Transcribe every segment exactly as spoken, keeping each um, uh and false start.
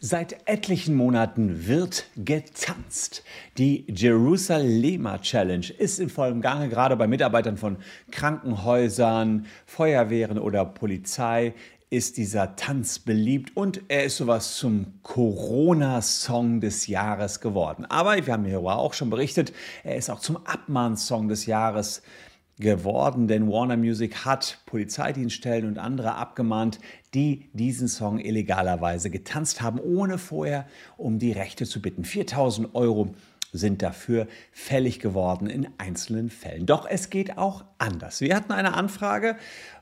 Seit etlichen Monaten wird getanzt. Die Jerusalema Challenge ist in vollem Gange, gerade bei Mitarbeitern von Krankenhäusern, Feuerwehren oder Polizei ist dieser Tanz beliebt und er ist sowas zum Corona-Song des Jahres geworden. Aber wir haben hierüber auch schon berichtet, er ist auch zum Abmahnsong des Jahres geworden, denn Warner Music hat Polizeidienststellen und andere abgemahnt, die diesen Song illegalerweise getanzt haben, ohne vorher um die Rechte zu bitten. viertausend Euro sind dafür fällig geworden in einzelnen Fällen. Doch es geht auch anders. Wir hatten eine Anfrage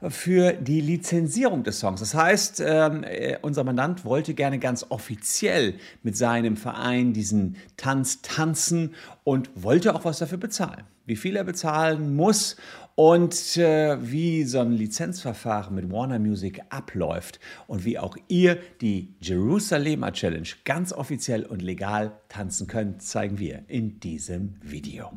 für die Lizenzierung des Songs. Das heißt, äh, unser Mandant wollte gerne ganz offiziell mit seinem Verein diesen Tanz tanzen und wollte auch was dafür bezahlen. Wie viel er bezahlen muss und äh, wie so ein Lizenzverfahren mit Warner Music abläuft und wie auch ihr die Jerusalema Challenge ganz offiziell und legal tanzen könnt, zeigen wir in diesem Video.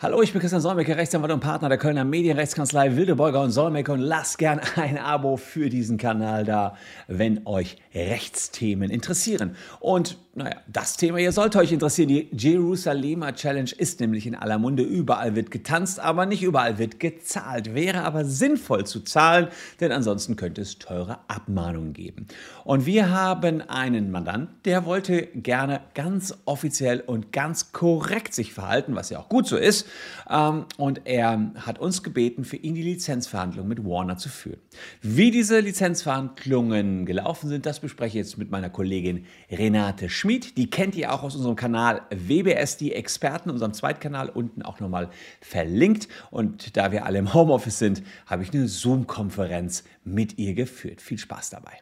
Hallo, ich bin Christian Solmecke, Rechtsanwalt und Partner der Kölner Medienrechtskanzlei Wildebeuger und Solmecke und lasst gern ein Abo für diesen Kanal da, wenn euch Rechtsthemen interessieren. Und naja, das Thema hier sollte euch interessieren. Die Jerusalema Challenge ist nämlich in aller Munde. Überall wird getanzt, aber nicht überall wird gezahlt. Wäre aber sinnvoll zu zahlen, denn ansonsten könnte es teure Abmahnungen geben. Und wir haben einen Mandanten, der wollte gerne ganz offiziell und ganz korrekt sich verhalten, was ja auch gut so ist. Und er hat uns gebeten, für ihn die Lizenzverhandlungen mit Warner zu führen. Wie diese Lizenzverhandlungen gelaufen sind, das bespreche ich jetzt mit meiner Kollegin Renate Schäfer. Die kennt ihr auch aus unserem Kanal W B S, die Experten, unserem Zweitkanal, unten auch nochmal verlinkt. Und da wir alle im Homeoffice sind, habe ich eine Zoom-Konferenz mit ihr geführt. Viel Spaß dabei.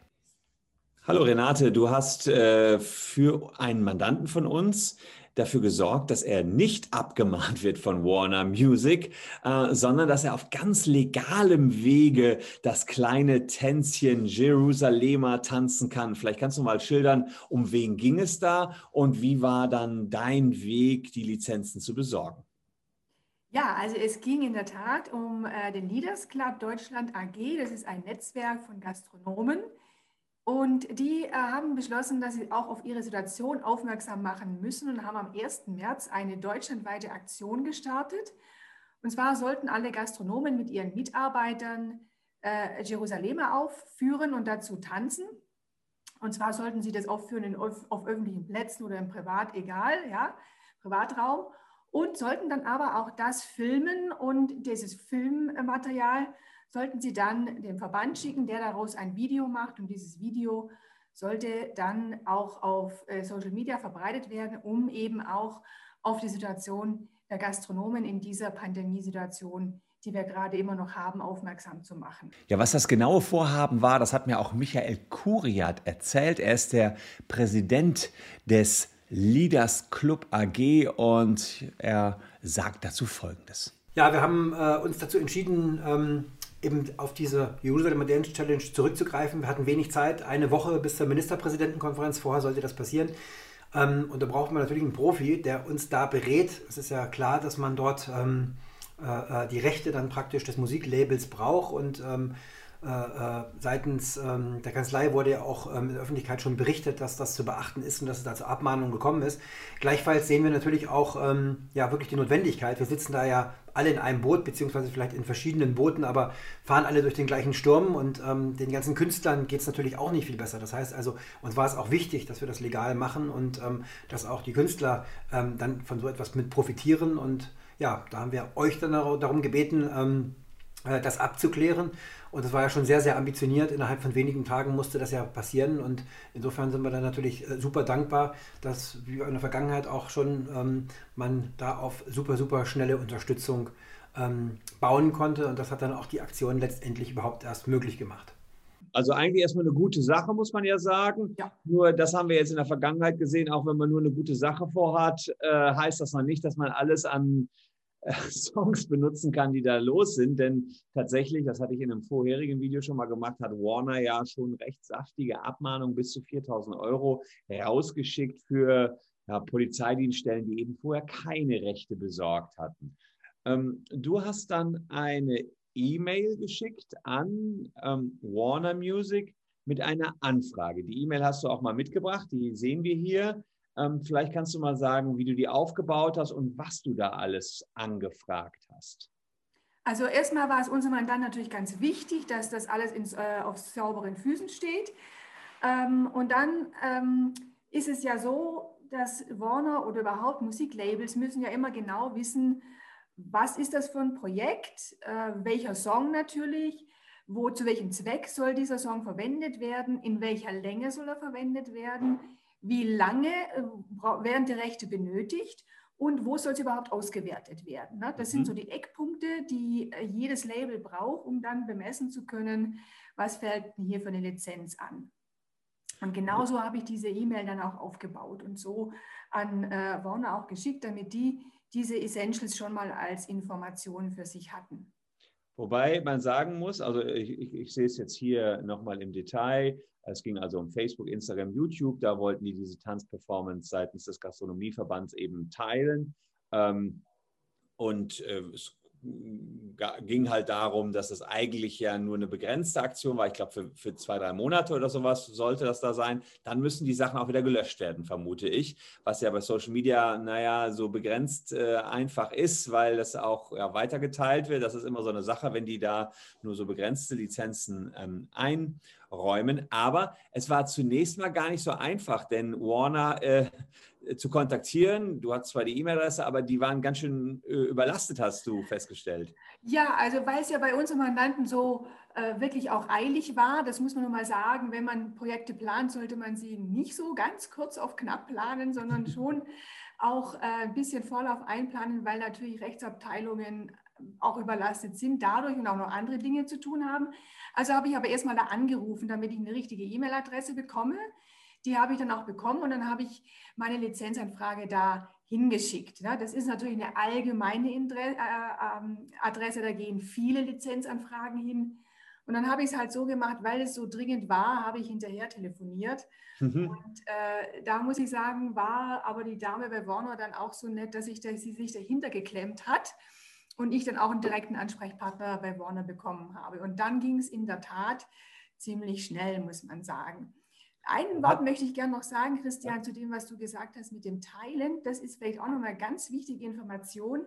Hallo Renate, du hast äh, für einen Mandanten von uns dafür gesorgt, dass er nicht abgemahnt wird von Warner Music, äh, sondern dass er auf ganz legalem Wege das kleine Tänzchen Jerusalema tanzen kann. Vielleicht kannst du mal schildern, um wen ging es da und wie war dann dein Weg, die Lizenzen zu besorgen? Ja, also es ging in der Tat um äh, den Leaders Club Deutschland A G. Das ist ein Netzwerk von Gastronomen. Und die äh, haben beschlossen, dass sie auch auf ihre Situation aufmerksam machen müssen und haben am ersten März eine deutschlandweite Aktion gestartet. Und zwar sollten alle Gastronomen mit ihren Mitarbeitern äh, Jerusalema aufführen und dazu tanzen. Und zwar sollten sie das aufführen in, auf, auf öffentlichen Plätzen oder im Privat, egal, ja, Privatraum. Und sollten dann aber auch das filmen und dieses Filmmaterial sollten Sie dann dem Verband schicken, der daraus ein Video macht. Und dieses Video sollte dann auch auf Social Media verbreitet werden, um eben auch auf die Situation der Gastronomen in dieser Pandemiesituation zu die wir gerade immer noch haben, aufmerksam zu machen. Ja, was das genaue Vorhaben war, das hat mir auch Michael Kuriat erzählt. Er ist der Präsident des Leaders Club A G und er sagt dazu Folgendes. Ja, wir haben äh, uns dazu entschieden, ähm eben auf diese Jerusalem Challenge zurückzugreifen. Wir hatten wenig Zeit, eine Woche bis zur Ministerpräsidentenkonferenz, vorher sollte das passieren. Und da brauchen wir natürlich einen Profi, der uns da berät. Es ist ja klar, dass man dort die Rechte dann praktisch des Musiklabels braucht. Und seitens der Kanzlei wurde ja auch in der Öffentlichkeit schon berichtet, dass das zu beachten ist und dass es da zur Abmahnung gekommen ist. Gleichfalls sehen wir natürlich auch ja, wirklich die Notwendigkeit. Wir sitzen da ja alle in einem Boot, beziehungsweise vielleicht in verschiedenen Booten, aber fahren alle durch den gleichen Sturm und ähm, den ganzen Künstlern geht es natürlich auch nicht viel besser. Das heißt also, uns war es auch wichtig, dass wir das legal machen und ähm, dass auch die Künstler ähm, dann von so etwas mit profitieren. Und ja, da haben wir euch dann darum gebeten, ähm, äh, das abzuklären. Und das war ja schon sehr, sehr ambitioniert. Innerhalb von wenigen Tagen musste das ja passieren. Und insofern sind wir dann natürlich super dankbar, dass wie in der Vergangenheit auch schon ähm, man da auf super, super schnelle Unterstützung ähm, bauen konnte. Und das hat dann auch die Aktion letztendlich überhaupt erst möglich gemacht. Also eigentlich erstmal eine gute Sache, muss man ja sagen. Ja. Nur das haben wir jetzt in der Vergangenheit gesehen. Auch wenn man nur eine gute Sache vorhat, äh, heißt das noch nicht, dass man alles an Songs benutzen kann, die da los sind, denn tatsächlich, das hatte ich in einem vorherigen Video schon mal gemacht, hat Warner ja schon recht saftige Abmahnungen bis zu viertausend Euro rausgeschickt für ja, Polizeidienststellen, die eben vorher keine Rechte besorgt hatten. Ähm, du hast dann eine E-Mail geschickt an ähm, Warner Music mit einer Anfrage. Die E-Mail hast du auch mal mitgebracht, die sehen wir hier. Ähm, vielleicht kannst du mal sagen, wie du die aufgebaut hast und was du da alles angefragt hast. Also erstmal war es unserem Mandanten natürlich ganz wichtig, dass das alles ins, äh, auf sauberen Füßen steht. Ähm, und dann ähm, ist es ja so, dass Warner oder überhaupt Musiklabels müssen ja immer genau wissen, was ist das für ein Projekt, äh, welcher Song natürlich, wo, zu welchem Zweck soll dieser Song verwendet werden, in welcher Länge soll er verwendet werden, wie lange äh, werden die Rechte benötigt und wo soll es überhaupt ausgewertet werden. Ne? Das mhm. sind so die Eckpunkte, die äh, jedes Label braucht, um dann bemessen zu können, was fällt hier für eine Lizenz an. Und genauso habe ich diese E-Mail dann auch aufgebaut und so an äh, Warner auch geschickt, damit die diese Essentials schon mal als Information für sich hatten. Wobei man sagen muss, also ich, ich, ich sehe es jetzt hier nochmal im Detail, es ging also um Facebook, Instagram, YouTube, da wollten die diese Tanzperformance seitens des Gastronomieverbands eben teilen. Ähm, und äh, es ging halt darum, dass es eigentlich ja nur eine begrenzte Aktion war. Ich glaube, für, für zwei, drei Monate oder sowas sollte das da sein. Dann müssen die Sachen auch wieder gelöscht werden, vermute ich. Was ja bei Social Media, naja, so begrenzt äh, einfach ist, weil das auch ja, weitergeteilt wird. Das ist immer so eine Sache, wenn die da nur so begrenzte Lizenzen ähm, einräumen. Aber es war zunächst mal gar nicht so einfach, denn Warner äh, zu kontaktieren. Du hattest zwar die E-Mail-Adresse, aber die waren ganz schön äh, überlastet, hast du festgestellt. Ja, also weil es ja bei unserem Mandanten so äh, wirklich auch eilig war, das muss man nur mal sagen, wenn man Projekte plant, sollte man sie nicht so ganz kurz auf knapp planen, sondern schon auch äh, ein bisschen Vorlauf einplanen, weil natürlich Rechtsabteilungen auch überlastet sind dadurch und auch noch andere Dinge zu tun haben. Also habe ich aber erstmal da angerufen, damit ich eine richtige E-Mail-Adresse bekomme. Die habe ich dann auch bekommen und dann habe ich meine Lizenzanfrage da hingeschickt. Das ist natürlich eine allgemeine Adresse, da gehen viele Lizenzanfragen hin. Und dann habe ich es halt so gemacht, weil es so dringend war, habe ich hinterher telefoniert. Mhm. Und äh, da muss ich sagen, war aber die Dame bei Warner dann auch so nett, dass, ich, dass sie sich dahinter geklemmt hat und ich dann auch einen direkten Ansprechpartner bei Warner bekommen habe. Und dann ging es in der Tat ziemlich schnell, muss man sagen. Ein Wort möchte ich gerne noch sagen, Christian, zu dem, was du gesagt hast mit dem Teilen. Das ist vielleicht auch nochmal ganz wichtige Information.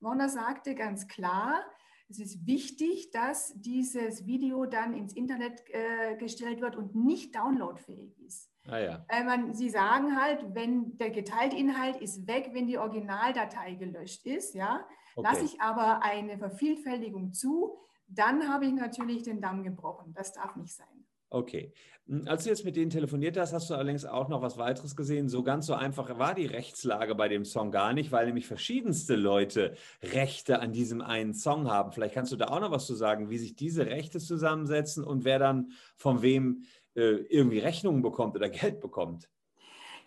Warner sagte ganz klar, es ist wichtig, dass dieses Video dann ins Internet äh, gestellt wird und nicht downloadfähig ist. Ah ja. Weil man, sie sagen halt, wenn der geteilte Inhalt ist weg, wenn die Originaldatei gelöscht ist, ja, okay. Lasse ich aber eine Vervielfältigung zu, dann habe ich natürlich den Damm gebrochen. Das darf nicht sein. Okay. Als du jetzt mit denen telefoniert hast, hast du allerdings auch noch was weiteres gesehen. So ganz so einfach war die Rechtslage bei dem Song gar nicht, weil nämlich verschiedenste Leute Rechte an diesem einen Song haben. Vielleicht kannst du da auch noch was zu sagen, wie sich diese Rechte zusammensetzen und wer dann von wem äh, irgendwie Rechnungen bekommt oder Geld bekommt.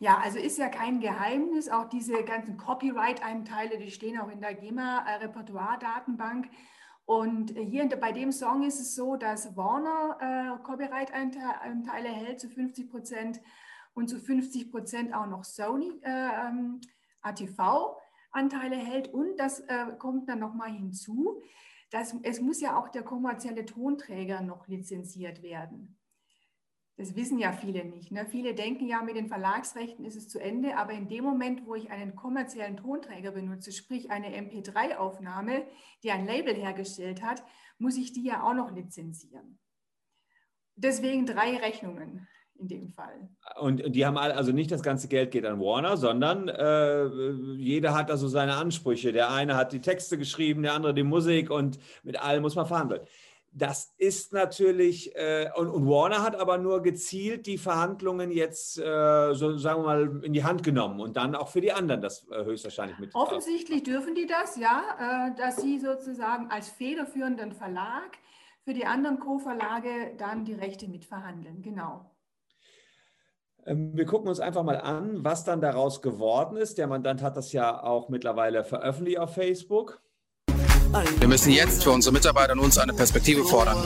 Ja, also ist ja kein Geheimnis. Auch diese ganzen Copyright-Anteile, die stehen auch in der GEMA-Repertoire-Datenbank. Und hier bei dem Song ist es so, dass Warner äh, Copyright-Anteile hält zu fünfzig Prozent und zu fünfzig Prozent auch noch Sony äh, A T V-Anteile hält. Und das äh, kommt dann nochmal hinzu, dass es muss ja auch der kommerzielle Tonträger noch lizenziert werden. Das wissen ja viele nicht. Ne? Viele denken ja, mit den Verlagsrechten ist es zu Ende. Aber in dem Moment, wo ich einen kommerziellen Tonträger benutze, sprich eine M P drei-Aufnahme, die ein Label hergestellt hat, muss ich die ja auch noch lizenzieren. Deswegen drei Rechnungen in dem Fall. Und die haben alle, also nicht das ganze Geld geht an Warner, sondern äh, jeder hat also seine Ansprüche. Der eine hat die Texte geschrieben, der andere die Musik und mit allem muss man verhandeln. Das ist natürlich, äh, und, und Warner hat aber nur gezielt die Verhandlungen jetzt, äh, so, sagen wir mal, in die Hand genommen und dann auch für die anderen das äh, höchstwahrscheinlich mit. Offensichtlich dürfen die das, ja, äh, dass sie sozusagen als federführenden Verlag für die anderen Co-Verlage dann die Rechte mitverhandeln, genau. Wir gucken uns einfach mal an, was dann daraus geworden ist. Der Mandant hat das ja auch mittlerweile veröffentlicht auf Facebook. Wir müssen jetzt für unsere Mitarbeiter und uns eine Perspektive fordern.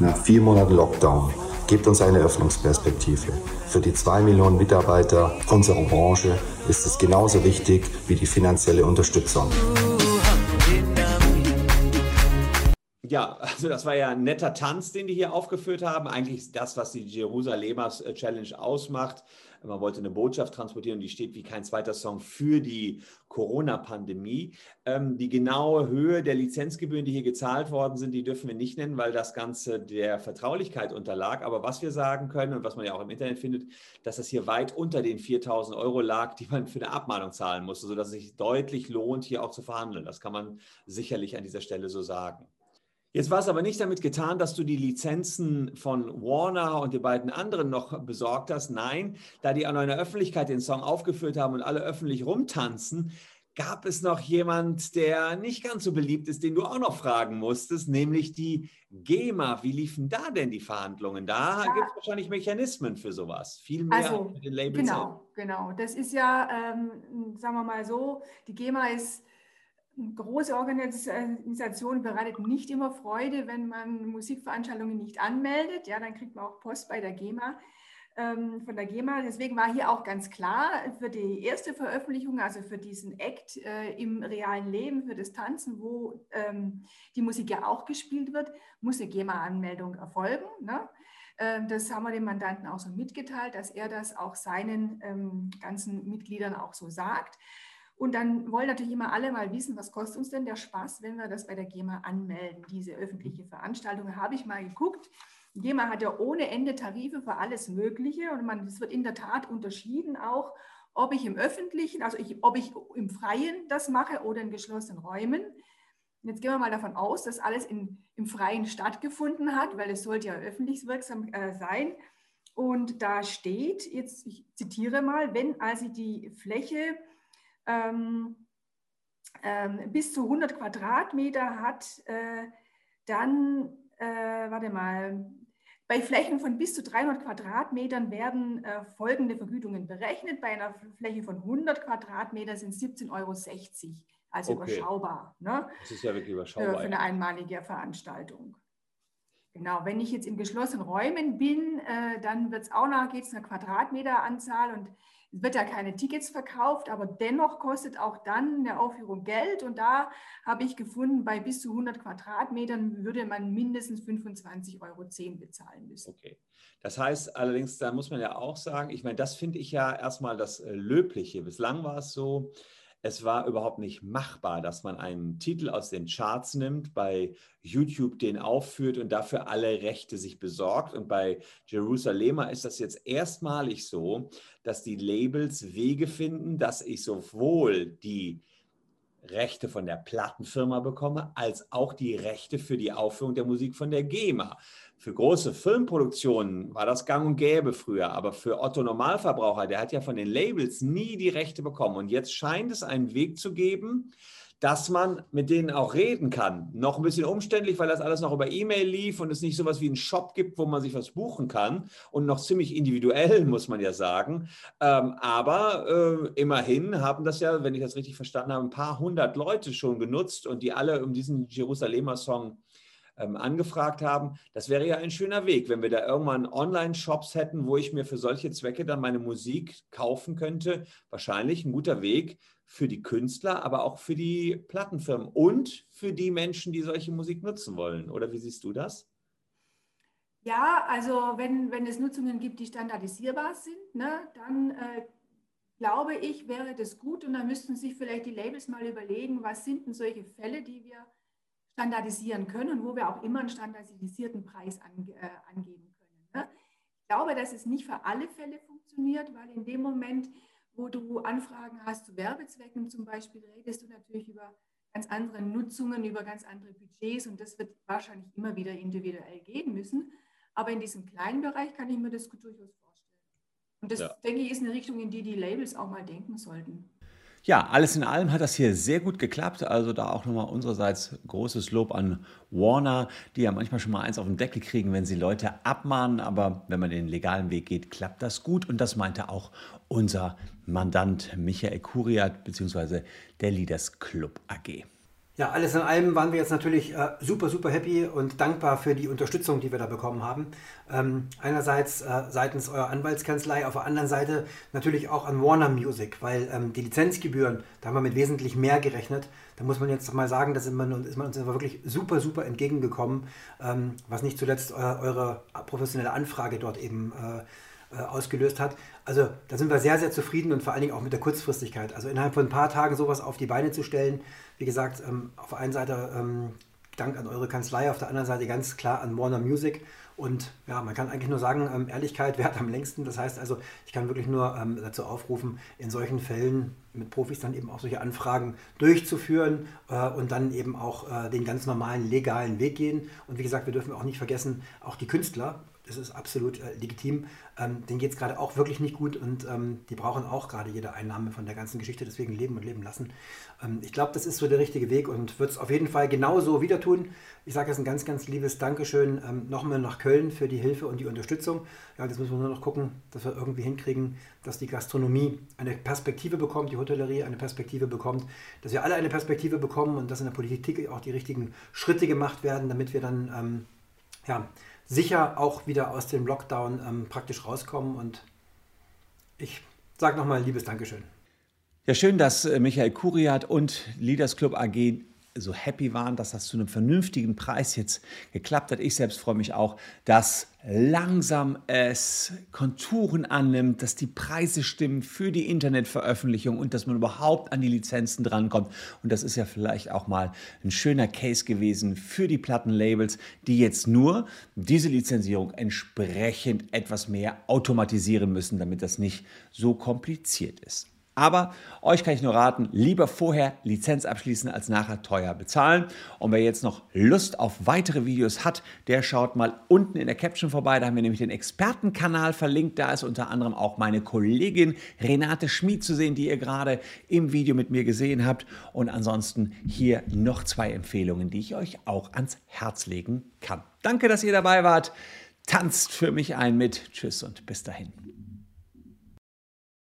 Nach vier Monaten Lockdown gibt uns eine Öffnungsperspektive. Für die zwei Millionen Mitarbeiter unserer Branche ist es genauso wichtig wie die finanzielle Unterstützung. Ja, also das war ja ein netter Tanz, den die hier aufgeführt haben. Eigentlich ist das, was die Jerusalema Challenge ausmacht. Man wollte eine Botschaft transportieren und die steht wie kein zweiter Song für die Corona-Pandemie. Ähm, die genaue Höhe der Lizenzgebühren, die hier gezahlt worden sind, die dürfen wir nicht nennen, weil das Ganze der Vertraulichkeit unterlag. Aber was wir sagen können und was man ja auch im Internet findet, dass das hier weit unter den viertausend Euro lag, die man für eine Abmahnung zahlen musste, sodass es sich deutlich lohnt, hier auch zu verhandeln. Das kann man sicherlich an dieser Stelle so sagen. Jetzt war es aber nicht damit getan, dass du die Lizenzen von Warner und den beiden anderen noch besorgt hast. Nein, da die auch noch in der Öffentlichkeit den Song aufgeführt haben und alle öffentlich rumtanzen, gab es noch jemand, der nicht ganz so beliebt ist, den du auch noch fragen musstest, nämlich die GEMA. Wie liefen da denn die Verhandlungen? Da ja. gibt es wahrscheinlich Mechanismen für sowas. Viel mehr also, mit den Labels. Genau, auch. genau. Das ist ja, ähm, sagen wir mal so, die GEMA ist große Organisationen, bereitet nicht immer Freude, wenn man Musikveranstaltungen nicht anmeldet. Ja, dann kriegt man auch Post bei der GEMA, ähm, von der GEMA. Deswegen war hier auch ganz klar, für die erste Veröffentlichung, also für diesen Act äh, im realen Leben, für das Tanzen, wo ähm, die Musik ja auch gespielt wird, muss eine GEMA-Anmeldung erfolgen. Ne? Äh, das haben wir dem Mandanten auch so mitgeteilt, dass er das auch seinen ähm, ganzen Mitgliedern auch so sagt. Und dann wollen natürlich immer alle mal wissen, was kostet uns denn der Spaß, wenn wir das bei der GEMA anmelden, diese öffentliche Veranstaltung. Habe ich mal geguckt. GEMA hat ja ohne Ende Tarife für alles Mögliche und man, es wird in der Tat unterschieden auch, ob ich im Öffentlichen, also ich, ob ich im Freien das mache oder in geschlossenen Räumen. Jetzt gehen wir mal davon aus, dass alles in, im Freien stattgefunden hat, weil es sollte ja öffentlich wirksam äh, sein. Und da steht, jetzt ich zitiere mal, wenn also die Fläche Ähm, ähm, bis zu hundert Quadratmeter hat, äh, dann, äh, warte mal, bei Flächen von bis zu dreihundert Quadratmetern werden äh, folgende Vergütungen berechnet. Bei einer Fläche von hundert Quadratmeter sind siebzehn Euro sechzig, also okay. überschaubar. Ne? Das ist ja wirklich überschaubar. Äh, für eine einmalige Veranstaltung. Genau, wenn ich jetzt in geschlossenen Räumen bin, äh, dann wird's auch noch, geht's eine Quadratmeteranzahl und es wird ja keine Tickets verkauft, aber dennoch kostet auch dann eine Aufführung Geld. Und da habe ich gefunden, bei bis zu hundert Quadratmetern würde man mindestens fünfundzwanzig Euro zehn bezahlen müssen. Okay. Das heißt allerdings, da muss man ja auch sagen, ich meine, das finde ich ja erstmal das Löbliche. Bislang war es so, es war überhaupt nicht machbar, dass man einen Titel aus den Charts nimmt, bei YouTube den aufführt und dafür alle Rechte sich besorgt. Und bei Jerusalema ist das jetzt erstmalig so, dass die Labels Wege finden, dass ich sowohl die Rechte von der Plattenfirma bekomme, als auch die Rechte für die Aufführung der Musik von der GEMA. Für große Filmproduktionen war das gang und gäbe früher, aber für Otto Normalverbraucher, der hat ja von den Labels nie die Rechte bekommen. Und jetzt scheint es einen Weg zu geben, dass man mit denen auch reden kann. Noch ein bisschen umständlich, weil das alles noch über E-Mail lief und es nicht sowas wie einen Shop gibt, wo man sich was buchen kann. Und noch ziemlich individuell, muss man ja sagen. Ähm, aber äh, immerhin haben das ja, wenn ich das richtig verstanden habe, ein paar hundert Leute schon genutzt und die alle um diesen Jerusalema-Song ähm, angefragt haben. Das wäre ja ein schöner Weg, wenn wir da irgendwann Online-Shops hätten, wo ich mir für solche Zwecke dann meine Musik kaufen könnte. Wahrscheinlich ein guter Weg für die Künstler, aber auch für die Plattenfirmen und für die Menschen, die solche Musik nutzen wollen. Oder wie siehst du das? Ja, also wenn, wenn es Nutzungen gibt, die standardisierbar sind, ne, dann äh, glaube ich, wäre das gut. Und dann müssten sich vielleicht die Labels mal überlegen, was sind denn solche Fälle, die wir standardisieren können und wo wir auch immer einen standardisierten Preis ange, äh, angeben können. Ne? Ich glaube, dass es nicht für alle Fälle funktioniert, weil in dem Moment, wo du Anfragen hast zu Werbezwecken zum Beispiel, redest du natürlich über ganz andere Nutzungen, über ganz andere Budgets und das wird wahrscheinlich immer wieder individuell gehen müssen. Aber in diesem kleinen Bereich kann ich mir das durchaus vorstellen. Und das, ja. denke ich, ist eine Richtung, in die die Labels auch mal denken sollten. Ja, alles in allem hat das hier sehr gut geklappt. Also da auch nochmal unsererseits großes Lob an Warner, die ja manchmal schon mal eins auf den Deckel kriegen, wenn sie Leute abmahnen. Aber wenn man den legalen Weg geht, klappt das gut. Und das meinte auch unser Mandant Michael Kuriat bzw. der Leaders Club A G. Ja, alles in allem waren wir jetzt natürlich äh, super, super happy und dankbar für die Unterstützung, die wir da bekommen haben. Ähm, einerseits äh, seitens eurer Anwaltskanzlei, auf der anderen Seite natürlich auch an Warner Music, weil ähm, die Lizenzgebühren, da haben wir mit wesentlich mehr gerechnet. Da muss man jetzt mal sagen, da sind man, ist man uns wirklich super, super entgegengekommen, ähm, was nicht zuletzt äh, eure professionelle Anfrage dort eben äh, ausgelöst hat. Also da sind wir sehr, sehr zufrieden und vor allen Dingen auch mit der Kurzfristigkeit. Also innerhalb von ein paar Tagen sowas auf die Beine zu stellen, wie gesagt, ähm, auf der einen Seite ähm, Dank an eure Kanzlei, auf der anderen Seite ganz klar an Warner Music. Und ja, man kann eigentlich nur sagen, ähm, Ehrlichkeit währt am längsten. Das heißt also, ich kann wirklich nur ähm, dazu aufrufen, in solchen Fällen mit Profis dann eben auch solche Anfragen durchzuführen äh, und dann eben auch äh, den ganz normalen, legalen Weg gehen. Und wie gesagt, wir dürfen auch nicht vergessen, auch die Künstler, das ist absolut äh, legitim, ähm, denen geht es gerade auch wirklich nicht gut und ähm, die brauchen auch gerade jede Einnahme von der ganzen Geschichte, deswegen leben und leben lassen. Ähm, ich glaube, das ist so der richtige Weg und wird es auf jeden Fall genauso wieder tun. Ich sage jetzt ein ganz, ganz liebes Dankeschön ähm, nochmal nach Köln für die Hilfe und die Unterstützung. Ja, jetzt müssen wir nur noch gucken, dass wir irgendwie hinkriegen, dass die Gastronomie eine Perspektive bekommt, die Hotellerie eine Perspektive bekommt, dass wir alle eine Perspektive bekommen und dass in der Politik auch die richtigen Schritte gemacht werden, damit wir dann ähm, ja, sicher auch wieder aus dem Lockdown ähm, praktisch rauskommen. Und ich sage nochmal liebes Dankeschön. Ja, schön, dass äh, Michael Kuriat und Leaders Club A G so happy waren, dass das zu einem vernünftigen Preis jetzt geklappt hat. Ich selbst freue mich auch, dass langsam es Konturen annimmt, dass die Preise stimmen für die Internetveröffentlichung und dass man überhaupt an die Lizenzen drankommt. Und das ist ja vielleicht auch mal ein schöner Case gewesen für die Plattenlabels, die jetzt nur diese Lizenzierung entsprechend etwas mehr automatisieren müssen, damit das nicht so kompliziert ist. Aber euch kann ich nur raten, lieber vorher Lizenz abschließen, als nachher teuer bezahlen. Und wer jetzt noch Lust auf weitere Videos hat, der schaut mal unten in der Caption vorbei. Da haben wir nämlich den Expertenkanal verlinkt. Da ist unter anderem auch meine Kollegin Renate Schmid zu sehen, die ihr gerade im Video mit mir gesehen habt. Und ansonsten hier noch zwei Empfehlungen, die ich euch auch ans Herz legen kann. Danke, dass ihr dabei wart. Tanzt für mich ein mit. Tschüss und bis dahin.